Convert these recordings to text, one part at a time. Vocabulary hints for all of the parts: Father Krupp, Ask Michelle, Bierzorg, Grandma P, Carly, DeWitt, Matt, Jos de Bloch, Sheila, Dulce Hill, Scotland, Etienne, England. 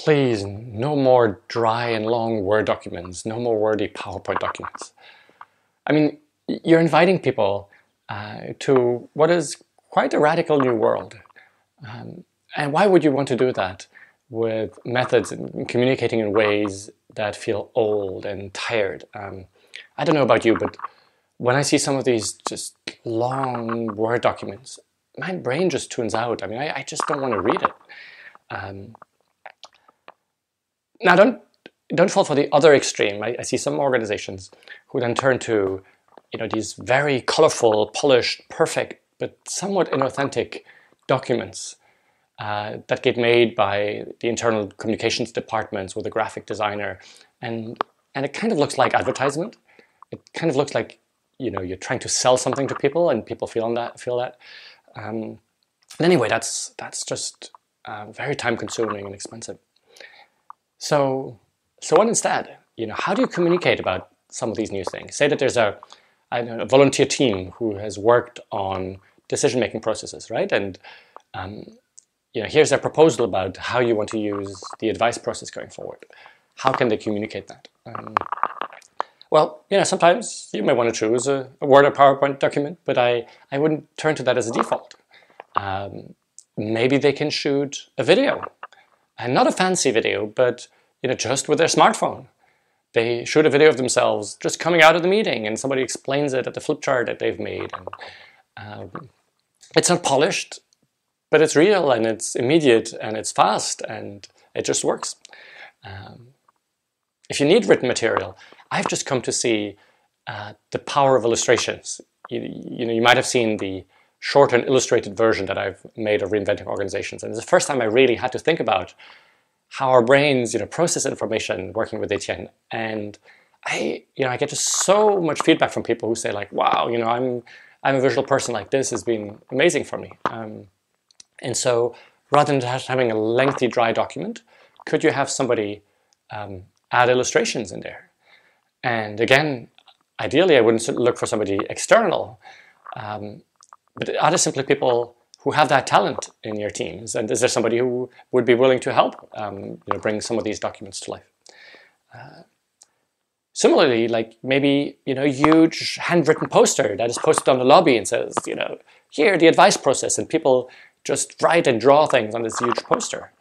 Please, no more dry and long Word documents, no more wordy PowerPoint documents. I mean, you're inviting people to what is quite a radical new world. And why would you want to do that with methods and communicating in ways that feel old and tired? I don't know about you, but when I see some of these just long Word documents, my brain just tunes out. I mean, I just don't want to read it. Now, don't fall for the other extreme. I see some organizations who then turn to, these very colorful, polished, perfect, but somewhat inauthentic documents that get made by the internal communications departments with a graphic designer, and it kind of looks like advertisement. It kind of looks like you're trying to sell something to people, and people feel that. And anyway, that's just very time-consuming and expensive. So what instead? How do you communicate about some of these new things? Say that there's a volunteer team who has worked on decision-making processes, right? And here's a proposal about how you want to use the advice process going forward. How can they communicate that? Well, sometimes you may want to choose a Word or PowerPoint document, but I wouldn't turn to that as a default. Maybe they can shoot a video. And not a fancy video, but just with their smartphone. They shoot a video of themselves just coming out of the meeting, and somebody explains it at the flip chart that they've made. And, it's not polished, but it's real, and it's immediate, and it's fast, and it just works. If you need written material, I've just come to see the power of illustrations. You might have seen the short and illustrated version that I've made of Reinventing Organizations. And it's the first time I really had to think about how our brains, process information working with Etienne. And I get just so much feedback from people who say like, wow, I'm a visual person, like this has been amazing for me. And so rather than just having a lengthy dry document, could you have somebody add illustrations in there? And again, ideally I wouldn't look for somebody external, but are there simply people who have that talent in your teams? And is there somebody who would be willing to help bring some of these documents to life? Similarly, like maybe a huge handwritten poster that is posted on the lobby and says, here, the advice process, and people just write and draw things on this huge poster.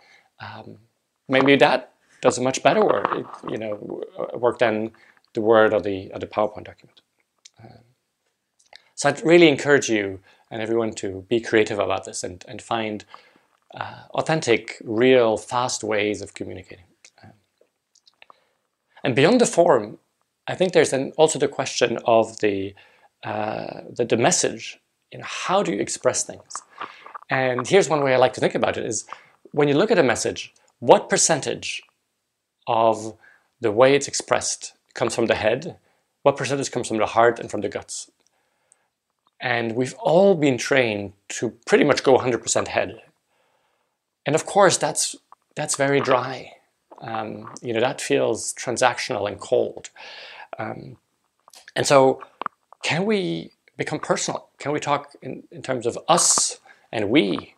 Maybe that does a much better work than the Word or the PowerPoint document. So I'd really encourage you and everyone to be creative about this and find authentic, real, fast ways of communicating. And beyond the form, I think there's also the question of the message. How do you express things? And here's one way I like to think about it is when you look at a message, what percentage of the way it's expressed comes from the head? What percentage comes from the heart and from the guts? And we've all been trained to pretty much go 100% head. And of course, that's very dry. That feels transactional and cold. And so can we become personal? Can we talk in terms of us and we?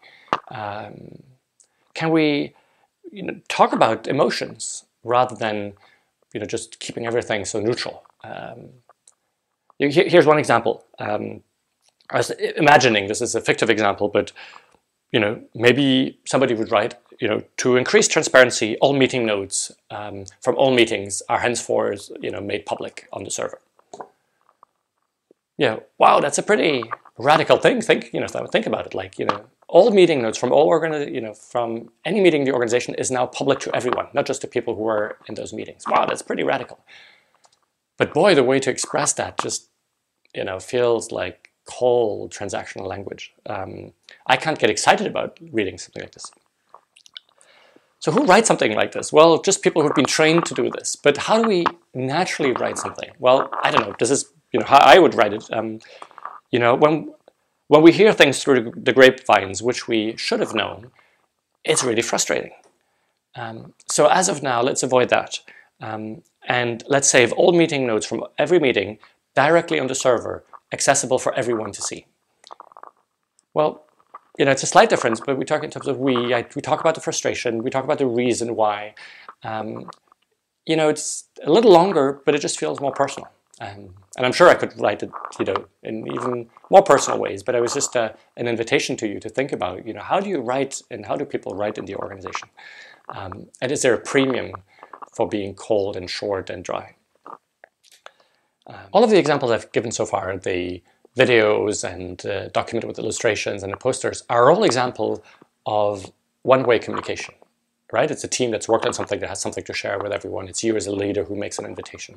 Can we talk about emotions rather than just keeping everything so neutral? Here's one example. I was imagining, this is a fictive example, but maybe somebody would write, to increase transparency, all meeting notes from all meetings are henceforth made public on the server. Wow, that's a pretty radical thing. Think about it, like all meeting notes from all from any meeting in the organization is now public to everyone, not just to people who are in those meetings. Wow, that's pretty radical. But boy, the way to express that just feels like cold transactional language. I can't get excited about reading something like this. So who writes something like this? Well, just people who've been trained to do this. But how do we naturally write something? Well, I don't know. This is how I would write it. When we hear things through the grapevines, which we should have known, it's really frustrating. So as of now, let's avoid that. And let's save all meeting notes from every meeting directly on the server, accessible for everyone to see. Well, you know, it's a slight difference, but we talk in terms of we. We talk about the frustration. We talk about the reason why. You know, it's a little longer, but it just feels more personal. And I'm sure I could write it, you know, in even more personal ways. But it was just an invitation to you to think about, you know, how do you write and how do people write in the organization? And is there a premium for being cold and short and dry? All of the examples I've given so far, the videos and documented with illustrations and the posters, are all example of one-way communication, right? It's a team that's worked on something that has something to share with everyone. It's you as a leader who makes an invitation.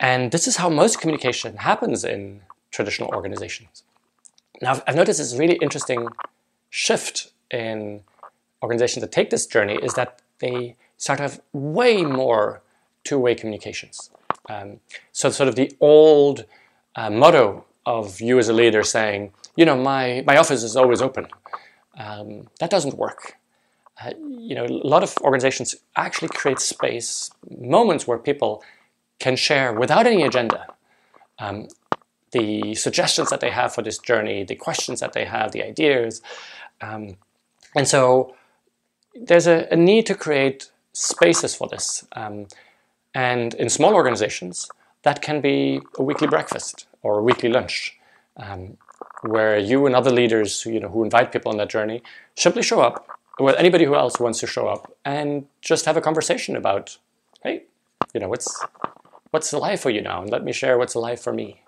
And this is how most communication happens in traditional organizations. Now, I've noticed this really interesting shift in organizations that take this journey is that they start to have way more two-way communications. So sort of the old motto of you as a leader saying, you know, my office is always open. That doesn't work. You know, a lot of organizations actually create space, moments where people can share without any agenda the suggestions that they have for this journey, the questions that they have, the ideas. And so there's a need to create spaces for this. And in small organizations, that can be a weekly breakfast or a weekly lunch, where you and other leaders, you know, who invite people on that journey, simply show up with anybody who else wants to show up and just have a conversation about, hey, you know, what's alive for you now, and let me share what's alive for me.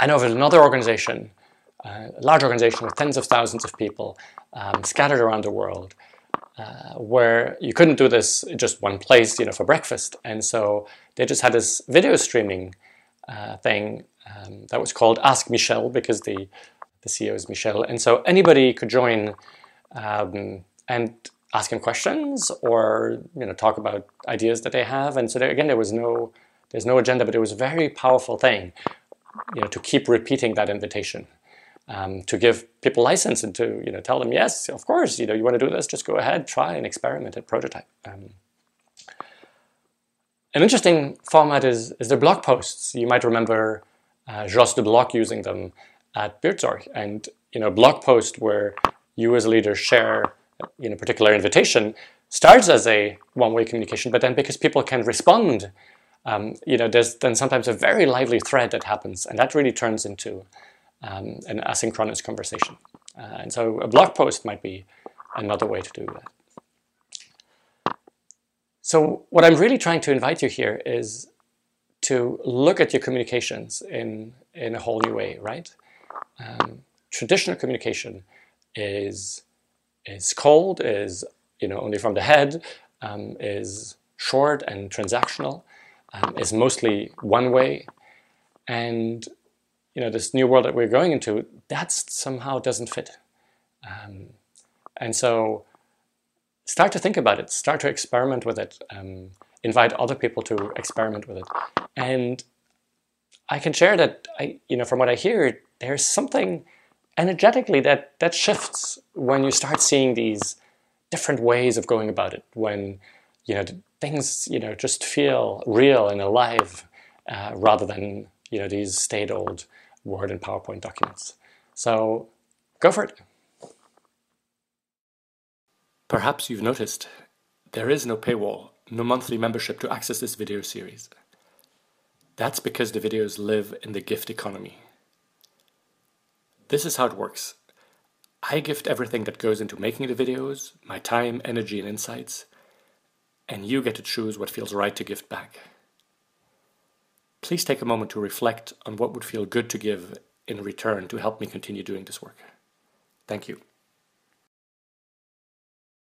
I know of another organization, a large organization with tens of thousands of people scattered around the world, where you couldn't do this in just one place, you know, for breakfast. And so they just had this video streaming thing that was called Ask Michelle, because the CEO is Michelle. And so anybody could join and ask him questions or, you know, talk about ideas that they have. And so there, again, there's no agenda, but it was a very powerful thing, you know, to keep repeating that invitation. To give people license and to, you know, tell them, yes, of course, you know, you want to do this, just go ahead, try and experiment and prototype. An interesting format is the blog posts. You might remember Jos de Bloch using them at Bierzorg. And, you know, a blog post where you as a leader share, you know, a particular invitation starts as a one-way communication, but then because people can respond, you know, there's then sometimes a very lively thread that happens, and that really turns into an asynchronous conversation. And so a blog post might be another way to do that. So what I'm really trying to invite you here is to look at your communications in a whole new way, right? Traditional communication is cold, is, you know, only from the head, is short and transactional, is mostly one way. And you know, this new world that we're going into, that somehow doesn't fit. And so start to think about it, start to experiment with it, invite other people to experiment with it. And I can share that, you know, from what I hear, there's something energetically that shifts when you start seeing these different ways of going about it, when, you know, things, you know, just feel real and alive rather than, you know, these stayed-old Word and PowerPoint documents. So go for it. Perhaps you've noticed there is no paywall, no monthly membership to access this video series. That's because the videos live in the gift economy. This is how it works. I gift everything that goes into making the videos, my time, energy, and insights, and you get to choose what feels right to gift back. Please take a moment to reflect on what would feel good to give in return to help me continue doing this work. Thank you.